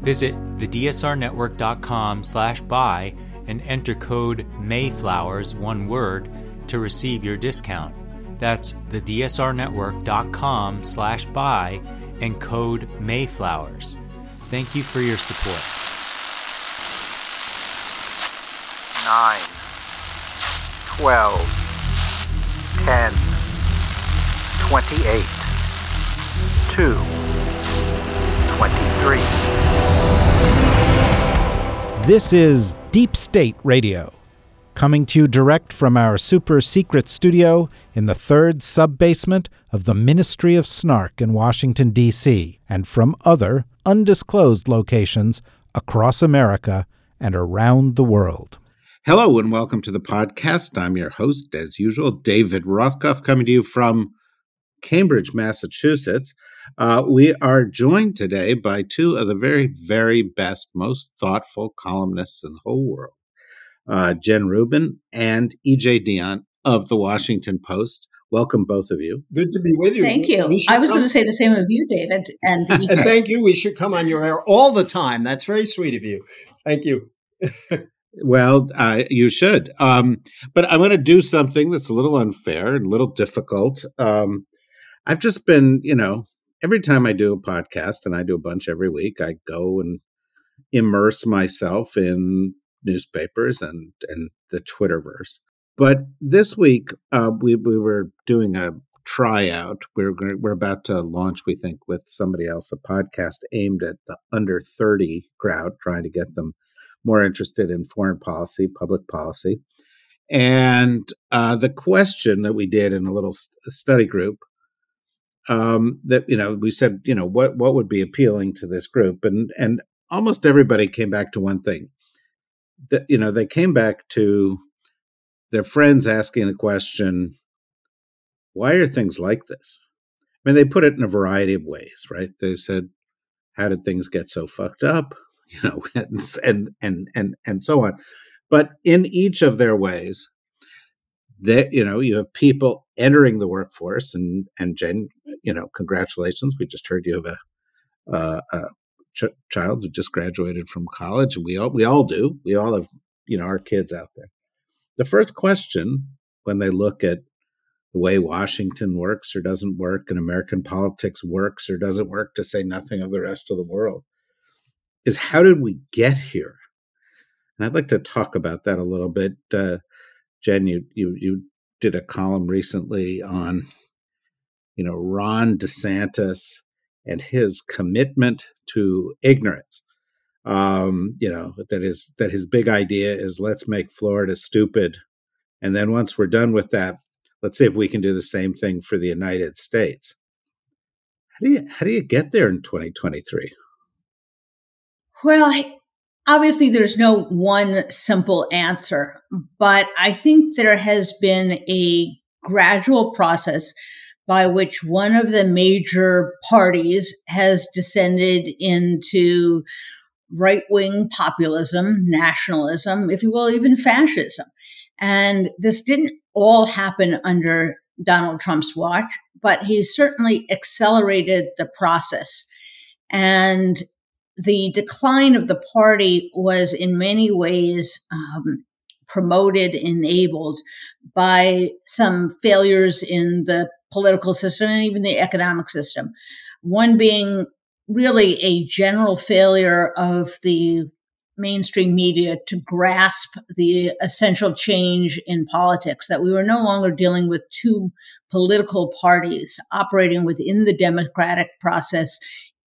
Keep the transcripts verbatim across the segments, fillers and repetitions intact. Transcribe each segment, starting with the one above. Visit thedsrnetwork.com slash buy and enter code Mayflowers, one word, to receive your discount. That's thedsrnetwork.com slash buy and code Mayflowers. Thank you for your support. Nine, twelve, ten, twenty-eight, two, twenty-three. This is Deep State Radio, coming to you direct from our super-secret studio in the third sub-basement of the Ministry of Snark in Washington, D C, and from other undisclosed locations across America and around the world. Hello and welcome to the podcast. I'm your host, as usual, David Rothkopf, coming to you from Cambridge, Massachusetts. Uh, we are joined today by two of the very, very best, most thoughtful columnists in the whole world, uh, Jen Rubin and E J Dionne of the Washington Post. Welcome, both of you. Good to be with you. Thank you. I was come. going to say the same of you, David. And E J. Thank you. We should come on your air all the time. That's very sweet of you. Thank you. Well, uh, you should. Um, but I'm going to do something that's a little unfair and a little difficult. Um, I've just been, you know, every time I do a podcast, and I do a bunch every week, I go and immerse myself in newspapers and, and the Twitterverse. But this week, uh, we we were doing a tryout. We're we're about to launch, we think, with somebody else, a podcast aimed at the under thirty crowd, trying to get them more interested in foreign policy, public policy. And uh, the question that we did in a little study group, Um, that, you know, we said, you know, what, what would be appealing to this group? And, and almost everybody came back to one thing that, you know, they came back to their friends asking the question, why are things like this? I mean, they put it in a variety of ways, right? They said, how did things get so fucked up? You know, and, and, and, and, and so on. But in each of their ways, that, you know, you have people entering the workforce, and, and Jen, you know, congratulations. We just heard you have a, uh, a ch- child who just graduated from college. We all, we all do. We all have, you know, our kids out there. The first question when they look at the way Washington works or doesn't work and American politics works or doesn't work, to say nothing of the rest of the world, is how did we get here? And I'd like to talk about that a little bit. Uh, Jen, you, you you did a column recently on, you know, Ron DeSantis and his commitment to ignorance. Um, you know, that is that his big idea is, let's make Florida stupid, and then once we're done with that, let's see if we can do the same thing for the United States. How do you how do you get there in twenty twenty-three? Well, I- Obviously, there's no one simple answer, but I think there has been a gradual process by which one of the major parties has descended into right-wing populism, nationalism, if you will, even fascism. And this didn't all happen under Donald Trump's watch, but he certainly accelerated the process. And the decline of the party was in many ways um, promoted, enabled by some failures in the political system and even the economic system. One being really a general failure of the mainstream media to grasp the essential change in politics, that we were no longer dealing with two political parties operating within the democratic process,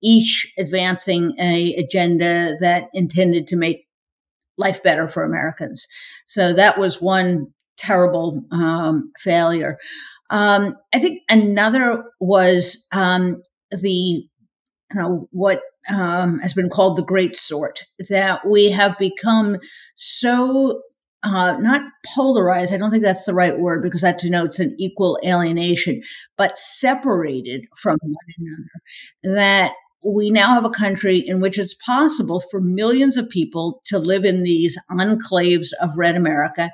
each advancing an agenda that intended to make life better for Americans. So that was one terrible um, failure. Um, I think another was um, the, you know, what um, has been called the great sort, that we have become so uh, not polarized. I don't think that's the right word, because that denotes an equal alienation, but separated from one another, that we now have a country in which it's possible for millions of people to live in these enclaves of red America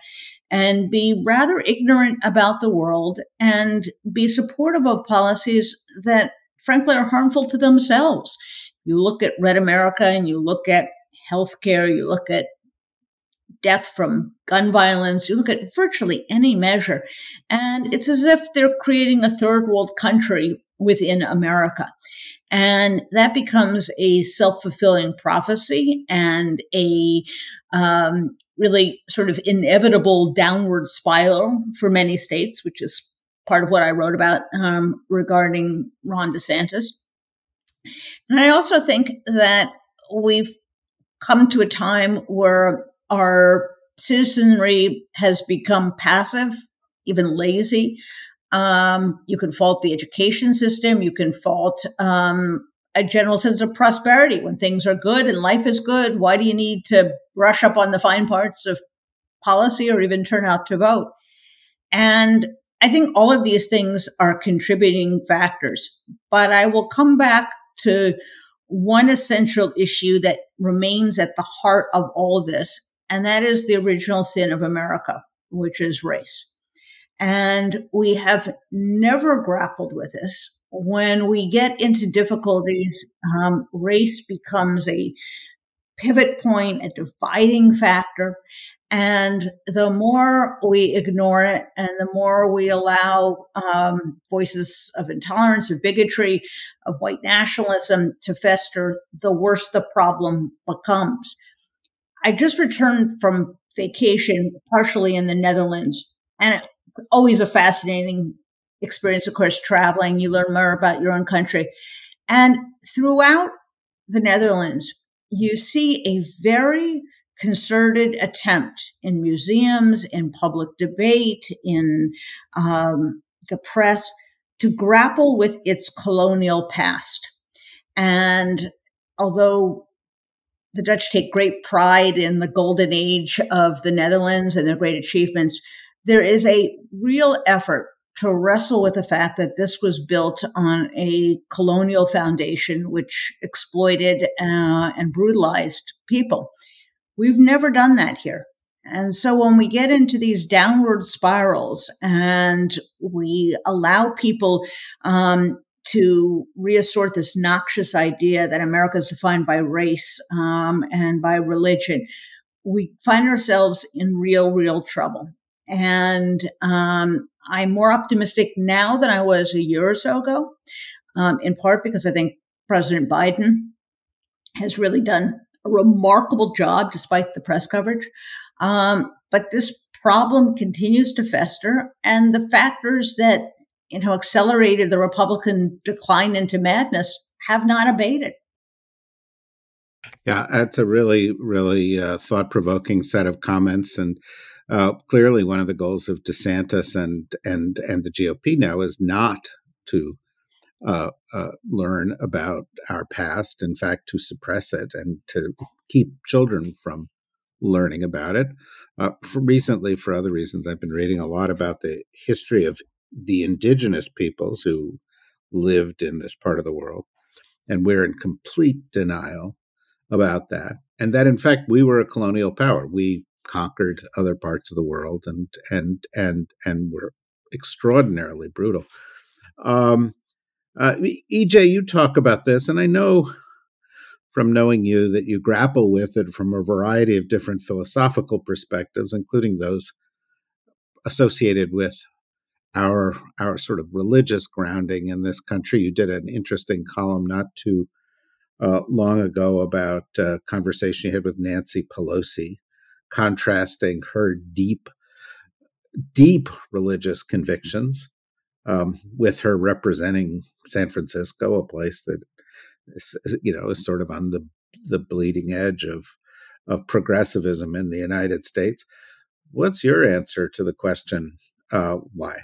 and be rather ignorant about the world and be supportive of policies that, frankly, are harmful to themselves. You look at red America and you look at healthcare, you look at death from gun violence, you look at virtually any measure, and it's as if they're creating a third world country within America. And that becomes a self-fulfilling prophecy and a um, really sort of inevitable downward spiral for many states, which is part of what I wrote about um, regarding Ron DeSantis. And I also think that we've come to a time where our citizenry has become passive, even lazy. Um, you can fault the education system. You can fault um, a general sense of prosperity when things are good and life is good. Why do you need to brush up on the fine parts of policy or even turn out to vote? And I think all of these things are contributing factors. But I will come back to one essential issue that remains at the heart of all of this, and that is the original sin of America, which is race. And we have never grappled with this. When we get into difficulties, um, race becomes a pivot point, a dividing factor. And the more we ignore it and the more we allow um, voices of intolerance, of bigotry, of white nationalism to fester, the worse the problem becomes. I just returned from vacation, partially in the Netherlands, and it It's always a fascinating experience, of course, traveling. You learn more about your own country. And throughout the Netherlands, you see a very concerted attempt in museums, in public debate, in um, the press to grapple with its colonial past. And although the Dutch take great pride in the golden age of the Netherlands and their great achievements, there is a real effort to wrestle with the fact that this was built on a colonial foundation which exploited uh, and brutalized people. We've never done that here. And so when we get into these downward spirals and we allow people um, to reassert this noxious idea that America is defined by race um, and by religion, we find ourselves in real, real trouble. And um, I'm more optimistic now than I was a year or so ago, um, in part because I think President Biden has really done a remarkable job despite the press coverage. Um, but this problem continues to fester, and the factors that, you know, accelerated the Republican decline into madness have not abated. Yeah, that's a really, really uh, thought-provoking set of comments. And Uh, clearly, one of the goals of DeSantis and and and the G O P now is not to uh, uh, learn about our past. In fact, to suppress it and to keep children from learning about it. Uh, for recently, for other reasons, I've been reading a lot about the history of the indigenous peoples who lived in this part of the world, and we're in complete denial about that. And that, in fact, we were a colonial power. We conquered other parts of the world and and and and were extraordinarily brutal. Um, uh, E J, you talk about this, and I know from knowing you that you grapple with it from a variety of different philosophical perspectives, including those associated with our our sort of religious grounding in this country. You did an interesting column not too uh, long ago about a conversation you had with Nancy Pelosi, contrasting her deep, deep religious convictions um, with her representing San Francisco, a place that is, you know, is sort of on the the bleeding edge of of progressivism in the United States. What's your answer to the question, uh, why?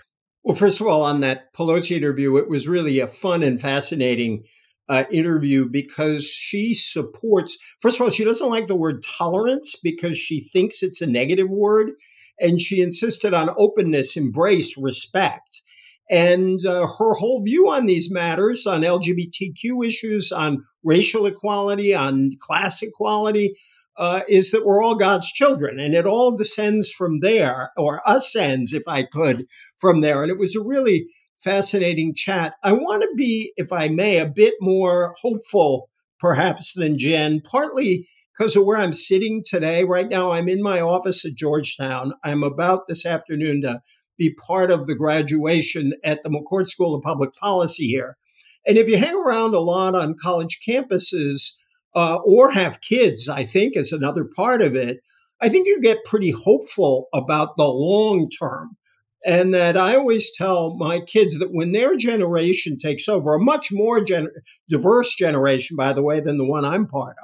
Well, first of all, on that Pelosi interview, it was really a fun and fascinating uh, interview because she supports, first of all, she doesn't like the word tolerance because she thinks it's a negative word. And she insisted on openness, embrace, respect. And uh, her whole view on these matters, on L G B T Q issues, on racial equality, on class equality, uh, is that we're all God's children. And it all descends from there, or ascends, if I could, from there. And it was a really fascinating chat. I want to be, if I may, a bit more hopeful, perhaps, than Jen, partly because of where I'm sitting today. Right now, I'm in my office at Georgetown. I'm about this afternoon to be part of the graduation at the McCourt School of Public Policy here. And if you hang around a lot on college campuses uh, or have kids, I think is another part of it, I think you get pretty hopeful about the long term. And that I always tell my kids that when their generation takes over, a much more gen- diverse generation, by the way, than the one I'm part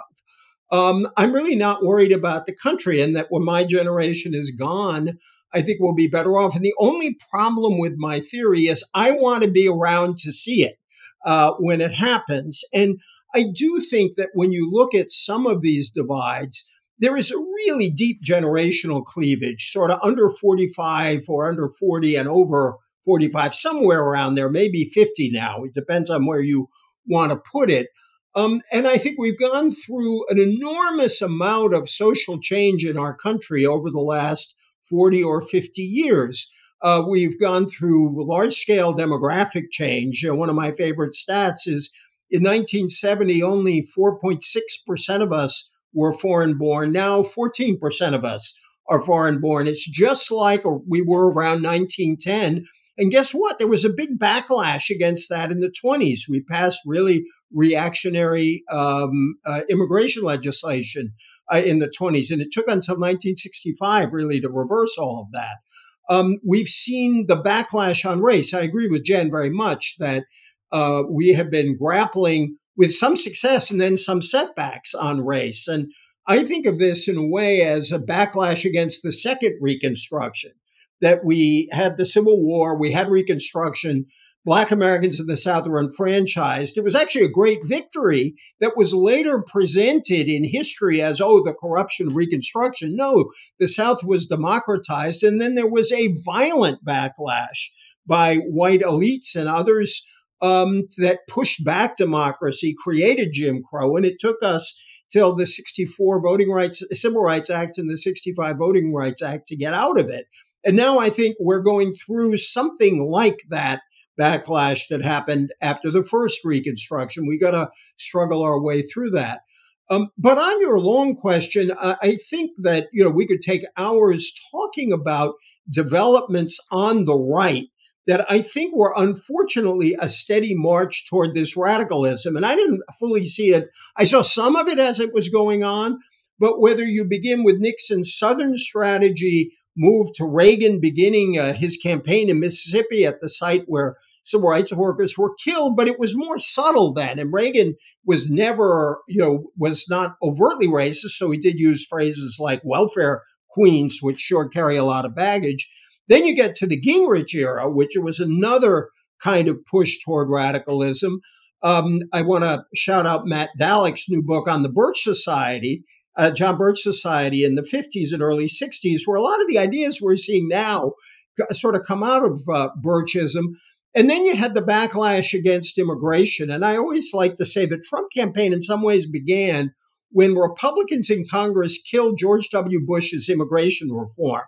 of, Um, I'm really not worried about the country, and that when my generation is gone, I think we'll be better off. And the only problem with my theory is I want to be around to see it uh, when it happens. And I do think that when you look at some of these divides, there is a really deep generational cleavage, sort of under forty-five or under forty and over forty-five, somewhere around there, maybe fifty now. It depends on where you want to put it. Um, and I think we've gone through an enormous amount of social change in our country over the last forty or fifty years. Uh, we've gone through large-scale demographic change. And one of my favorite stats is in nineteen seventy, only four point six percent of us were foreign-born. Now fourteen percent of us are foreign-born. It's just like we were around nineteen ten. And guess what? There was a big backlash against that in the twenties. We passed really reactionary um, uh, immigration legislation uh, in the twenties, and it took until nineteen sixty-five really to reverse all of that. Um, we've seen the backlash on race. I agree with Jen very much that uh, we have been grappling with some success and then some setbacks on race. And I think of this in a way as a backlash against the second Reconstruction. That we had the Civil War, we had Reconstruction, Black Americans in the South were enfranchised. It was actually a great victory that was later presented in history as, oh, the corruption of Reconstruction. No, the South was democratized, and then there was a violent backlash by white elites and others um, that pushed back democracy, created Jim Crow, and it took us till the sixty-four Voting Rights, Civil Rights Act and the sixty-five Voting Rights Act to get out of it. And now I think we're going through something like that backlash that happened after the first Reconstruction. We got to struggle our way through that. Um, but on your long question, I, I think that, you know, we could take hours talking about developments on the right that I think were unfortunately a steady march toward this radicalism. And I didn't fully see it. I saw some of it as it was going on. But whether you begin with Nixon's Southern strategy, move to Reagan beginning uh, his campaign in Mississippi at the site where civil rights workers were killed, but it was more subtle then. And Reagan was never, you know, was not overtly racist. So he did use phrases like welfare queens, which sure carry a lot of baggage. Then you get to the Gingrich era, which was another kind of push toward radicalism. Um, I want to shout out Matt Dalek's new book on the Birch Society, Uh, John Birch Society in the fifties and early sixties, where a lot of the ideas we're seeing now sort of come out of uh, Birchism. And then you had the backlash against immigration. And I always like to say the Trump campaign in some ways began when Republicans in Congress killed George W. Bush's immigration reform,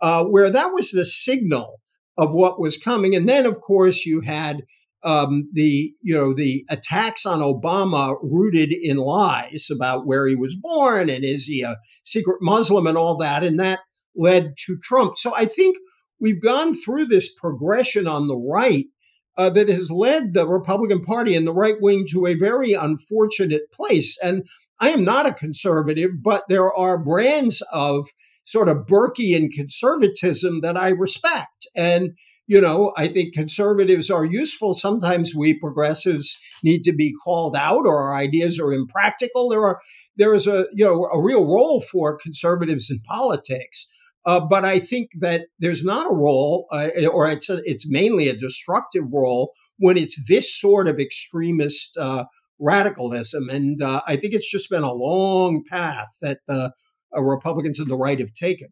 uh, where that was the signal of what was coming. And then, of course, you had Um, the, you know, the attacks on Obama rooted in lies about where he was born and is he a secret Muslim and all that. And that led to Trump. So I think we've gone through this progression on the right uh, that has led the Republican Party and the right wing to a very unfortunate place. And I am not a conservative, but there are brands of sort of Burkean conservatism that I respect. And you know, I think conservatives are useful. Sometimes we progressives need to be called out or our ideas are impractical. There are, there is a, you know, a real role for conservatives in politics. Uh, but I think that there's not a role uh, or it's a, it's mainly a destructive role when it's this sort of extremist uh, radicalism. And uh, I think it's just been a long path that the uh, Republicans and the right have taken.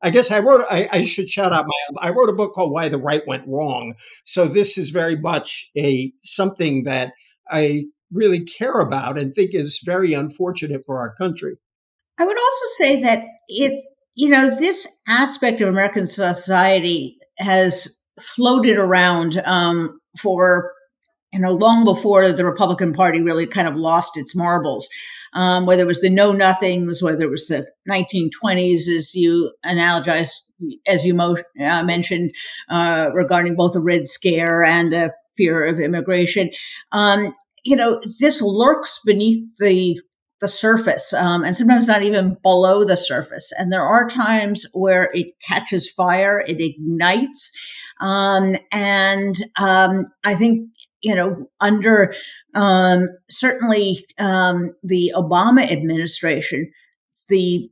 I guess I wrote, I, I should shout out my, I wrote a book called Why the Right Went Wrong. So this is very much a, something that I really care about and think is very unfortunate for our country. I would also say that it, you know, this aspect of American society has floated around um, for, you know, long before the Republican Party really kind of lost its marbles, um, whether it was the Know Nothings, whether it was the nineteen twenties, as you analogized, as you mo- uh, mentioned, uh, regarding both the Red Scare and a fear of immigration. Um, you know, this lurks beneath the the surface, um, and sometimes not even below the surface. And there are times where it catches fire, it ignites. Um, and um, I think, you know, under um, certainly um, the Obama administration, the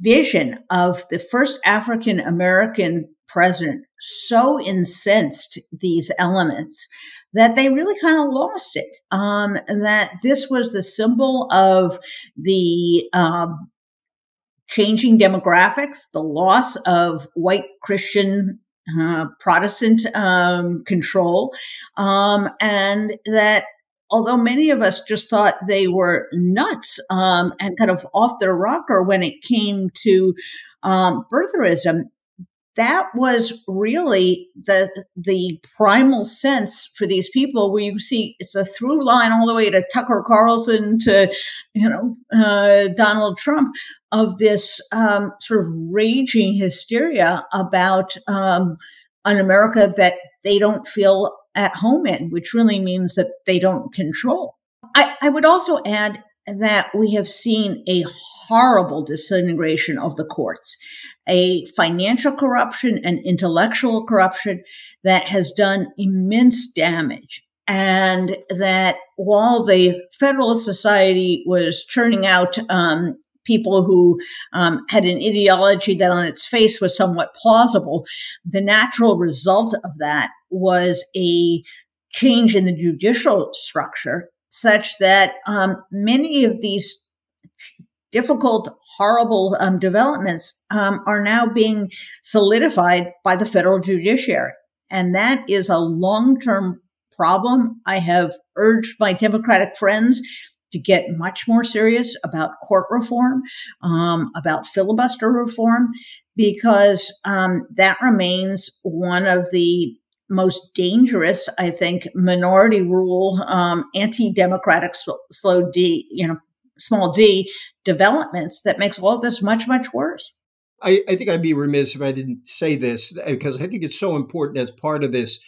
vision of the first African American president so incensed these elements that they really kind of lost it, um, that this was the symbol of the um, changing demographics, the loss of white Christian uh, Protestant um, control, um, and that although many of us just thought they were nuts um, and kind of off their rocker when it came to um, birtherism, that was really the the primal sense for these people, where you see it's a through line all the way to Tucker Carlson to, you know, uh, Donald Trump, of this um, sort of raging hysteria about um, an America that they don't feel at home in, which really means that they don't control. I, I would also add that we have seen a horrible disintegration of the courts, a financial corruption and intellectual corruption that has done immense damage. And that while the Federalist Society was churning out um, people who um, had an ideology that on its face was somewhat plausible, the natural result of that was a change in the judicial structure, such that um, many of these difficult, horrible um, developments um, are now being solidified by the federal judiciary. And that is a long-term problem. I have urged my Democratic friends to get much more serious about court reform, um, about filibuster reform, because um, that remains one of the most dangerous, I think, minority rule, um, anti-democratic, slow d, you know, small d developments that makes all of this much, much worse. I, I think I'd be remiss if I didn't say this, because I think it's so important as part of this.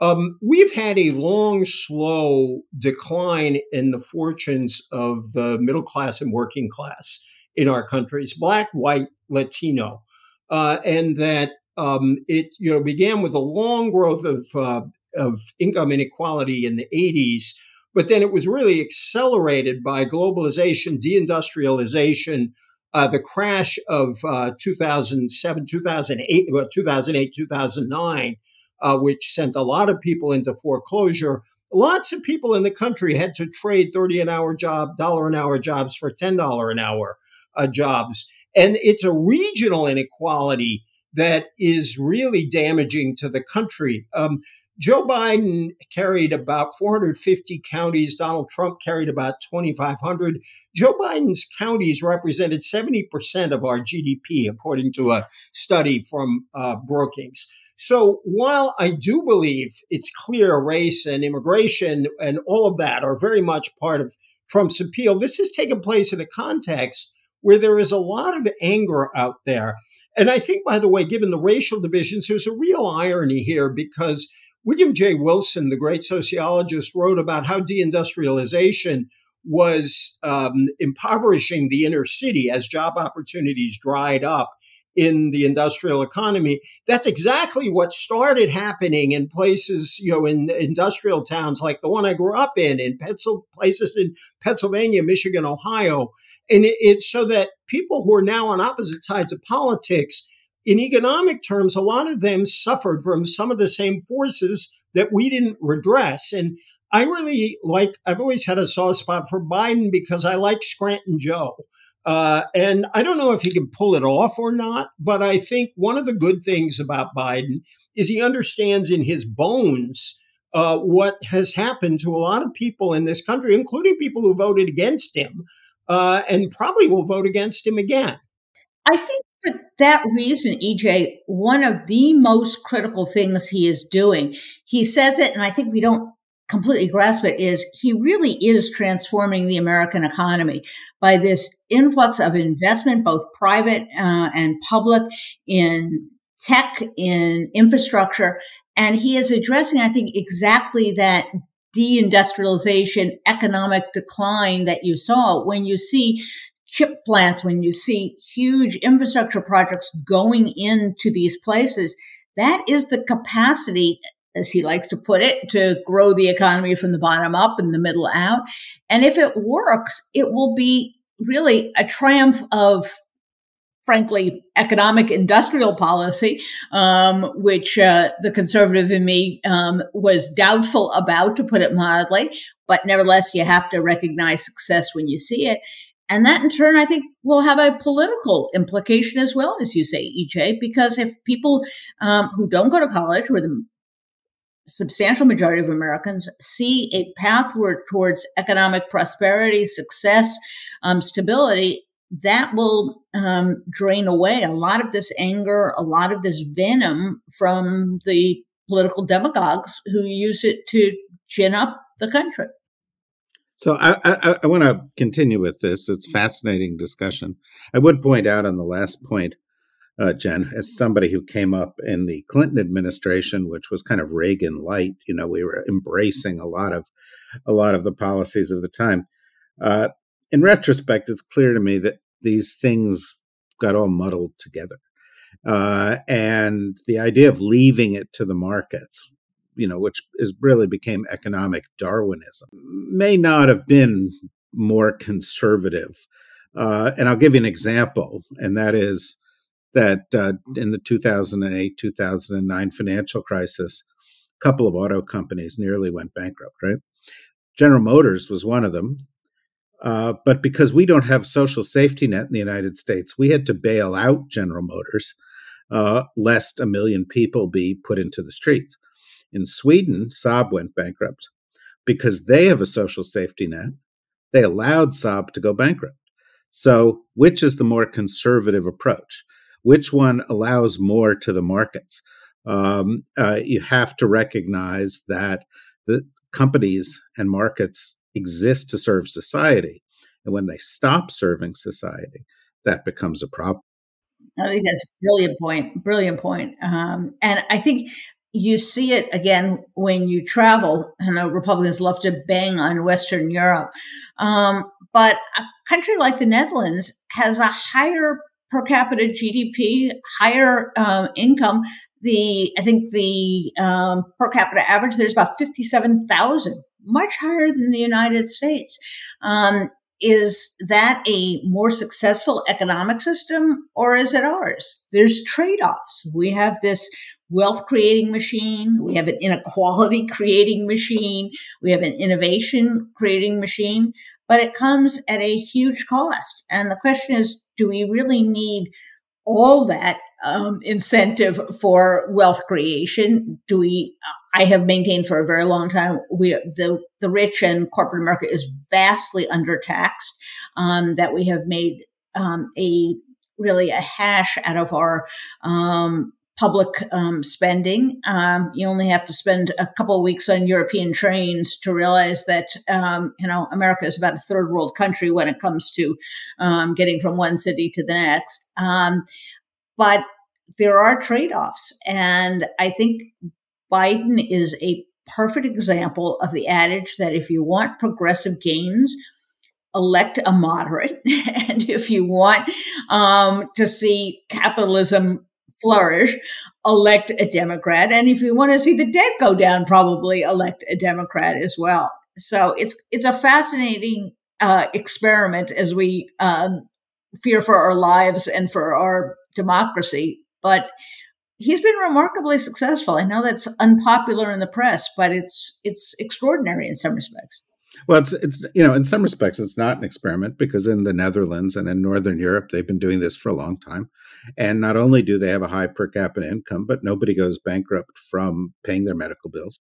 Um, we've had a long, slow decline in the fortunes of the middle class and working class in our countries, Black, white, Latino, uh, and that Um, it you know began with a long growth of uh, of income inequality in the eighties, but then it was really accelerated by globalization, deindustrialization, uh, the crash of uh, two thousand seven, two thousand eight, well, two thousand eight, two thousand nine, uh, which sent a lot of people into foreclosure. Lots of people in the country had to trade thirty an hour job, dollar an hour jobs for ten dollars an hour uh, jobs, and it's a regional inequality that is really damaging to the country. Um, Joe Biden carried about four hundred fifty counties. Donald Trump carried about twenty-five hundred. Joe Biden's counties represented seventy percent of our G D P, according to a study from uh, Brookings. So while I do believe it's clear race and immigration and all of that are very much part of Trump's appeal, this has taken place in a context where there is a lot of anger out there. And I think, by the way, given the racial divisions, there's a real irony here, because William J. Wilson, the great sociologist, wrote about how deindustrialization was um, impoverishing the inner city as job opportunities dried up in the industrial economy. That's exactly what started happening in places, you know, in industrial towns like the one I grew up in, in Pencil, places in Pennsylvania, Michigan, Ohio. And it, it's so that people who are now on opposite sides of politics, in economic terms, a lot of them suffered from some of the same forces that we didn't redress. And I really like, I've always had a soft spot for Biden because I like Scranton Joe. Uh, and I don't know if he can pull it off or not, but I think one of the good things about Biden is he understands in his bones uh, what has happened to a lot of people in this country, including people who voted against him uh, and probably will vote against him again. I think for that reason, E J, one of the most critical things he is doing, he says it, and I think we don't completely grasp it, is he really is transforming the American economy by this influx of investment, both private uh, and public, in tech, in infrastructure. And he is addressing, I think, exactly that deindustrialization, economic decline that you saw when you see chip plants, when you see huge infrastructure projects going into these places. That is the capacity, as he likes to put it, to grow the economy from the bottom up and the middle out. And if it works, it will be really a triumph of, frankly, economic industrial policy, um, which uh, the conservative in me um, was doubtful about, to put it mildly. But nevertheless, you have to recognize success when you see it. And that, in turn, I think will have a political implication as well, as you say, E J, because if people um, who don't go to college, or the substantial majority of Americans, see a pathward towards economic prosperity, success, um, stability, that will um, drain away a lot of this anger, a lot of this venom from the political demagogues who use it to gin up the country. So I, I, I want to continue with this. It's a fascinating discussion. I would point out on the last point, Uh, Jen, as somebody who came up in the Clinton administration, which was kind of Reagan light, you know, we were embracing a lot of a lot of the policies of the time. Uh, in retrospect, it's clear to me that these things got all muddled together. Uh, and the idea of leaving it to the markets, you know, which is really became economic Darwinism, may not have been more conservative. Uh, and I'll give you an example, and that is that uh, in the two thousand eight, two thousand nine financial crisis, a couple of auto companies nearly went bankrupt, right? General Motors was one of them. Uh, but because we don't have social safety net in the United States, we had to bail out General Motors, uh, lest a million people be put into the streets. In Sweden, Saab went bankrupt. Because they have a social safety net, they allowed Saab to go bankrupt. So which is the more conservative approach? Which one allows more to the markets? Um, uh, you have to recognize that the companies and markets exist to serve society. And when they stop serving society, that becomes a problem. I think that's a brilliant point, brilliant point. Um, and I think you see it again when you travel. I know Republicans love to bang on Western Europe, um, but a country like the Netherlands has a higher per capita G D P, higher um, income. The I think the um, per capita average there's about fifty-seven thousand, much higher than the United States. Um, is that a more successful economic system, or is it ours? There's trade-offs. We have this wealth-creating machine. We have an inequality-creating machine. We have an innovation-creating machine, but it comes at a huge cost. And the question is, do we really need all that um, incentive for wealth creation? Do we? I have maintained for a very long time, we the the rich and corporate America is vastly undertaxed. Um, that we have made um, a really a hash out of our um, public um, spending. Um, you only have to spend a couple of weeks on European trains to realize that, um, you know, America is about a third world country when it comes to um, getting from one city to the next. Um, but there are trade-offs. And I think Biden is a perfect example of the adage that if you want progressive gains, elect a moderate. And if you want um, to see capitalism flourish, elect a Democrat. And if you want to see the debt go down, probably elect a Democrat as well. So it's it's a fascinating uh, experiment as we um, fear for our lives and for our democracy. But he's been remarkably successful. I know that's unpopular in the press, but it's it's extraordinary in some respects. Well, it's it's you know, in some respects, it's not an experiment, because in the Netherlands and in Northern Europe, they've been doing this for a long time. And not only do they have a high per capita income, but nobody goes bankrupt from paying their medical bills.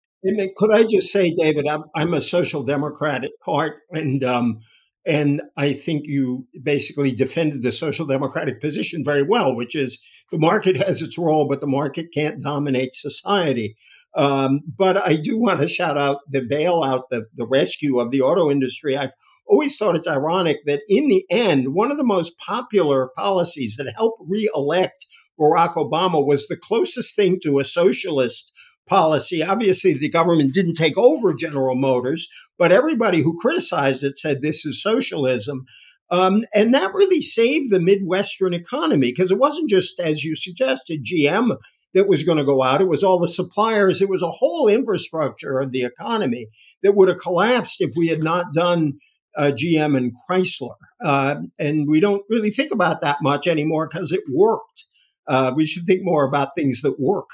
Could I just say, David, I'm, I'm a social democrat at heart, and um, and I think you basically defended the social democratic position very well, which is the market has its role, but the market can't dominate society. Um, but I do want to shout out the bailout, the, the rescue of the auto industry. I've always thought it's ironic that in the end, one of the most popular policies that helped re-elect Barack Obama was the closest thing to a socialist policy. Obviously, the government didn't take over General Motors, but everybody who criticized it said this is socialism. Um, and that really saved the Midwestern economy, because it wasn't just, as you suggested, G M that was going to go out. It was all the suppliers. It was a whole infrastructure of the economy that would have collapsed if we had not done uh, G M and Chrysler. Uh, and we don't really think about that much anymore because it worked. Uh, we should think more about things that work.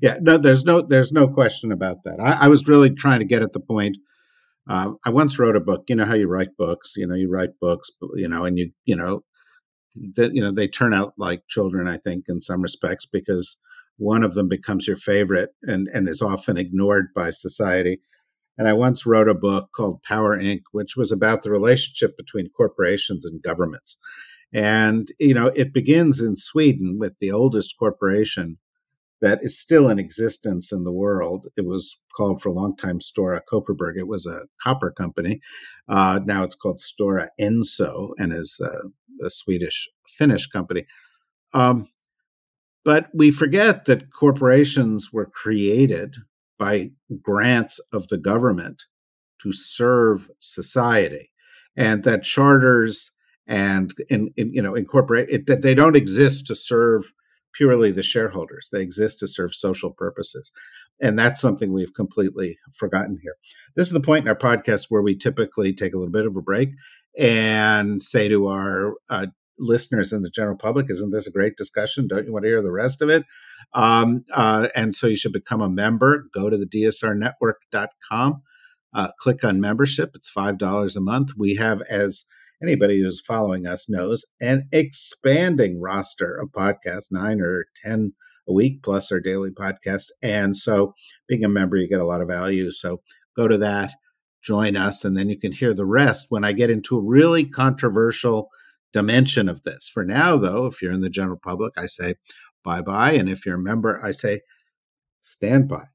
Yeah, no, there's no, there's no question about that. I, I was really trying to get at the point. Uh, I once wrote a book. You know how you write books. You know, you write books. You know, and you, you know, that you know they turn out like children. I think in some respects, because one of them becomes your favorite and and is often ignored by society. And I once wrote a book called Power Incorporated, which was about the relationship between corporations and governments. And you know, it begins in Sweden with the oldest corporation that is still in existence in the world. It was called for a long time Stora Kopperberg. It was a copper company. Uh, now it's called Stora Enso and is a, a Swedish-Finnish company. Um, but we forget that corporations were created by grants of the government to serve society, and that charters and, and, and you know, incorporate it, that they don't exist to serve purely the shareholders. They exist to serve social purposes. And that's something we've completely forgotten here. This is the point in our podcast where we typically take a little bit of a break and say to our uh, listeners and the general public, isn't this a great discussion? Don't you want to hear the rest of it? Um, uh, and so you should become a member. Go to the D S R network dot com, uh, click on membership. It's five dollars a month. We have, as anybody who's following us knows, an expanding roster of podcasts, nine or ten a week, plus our daily podcast. And so being a member, you get a lot of value. So go to that, join us, and then you can hear the rest when I get into a really controversial dimension of this. For now, though, if you're in the general public, I say bye-bye. And if you're a member, I say stand by.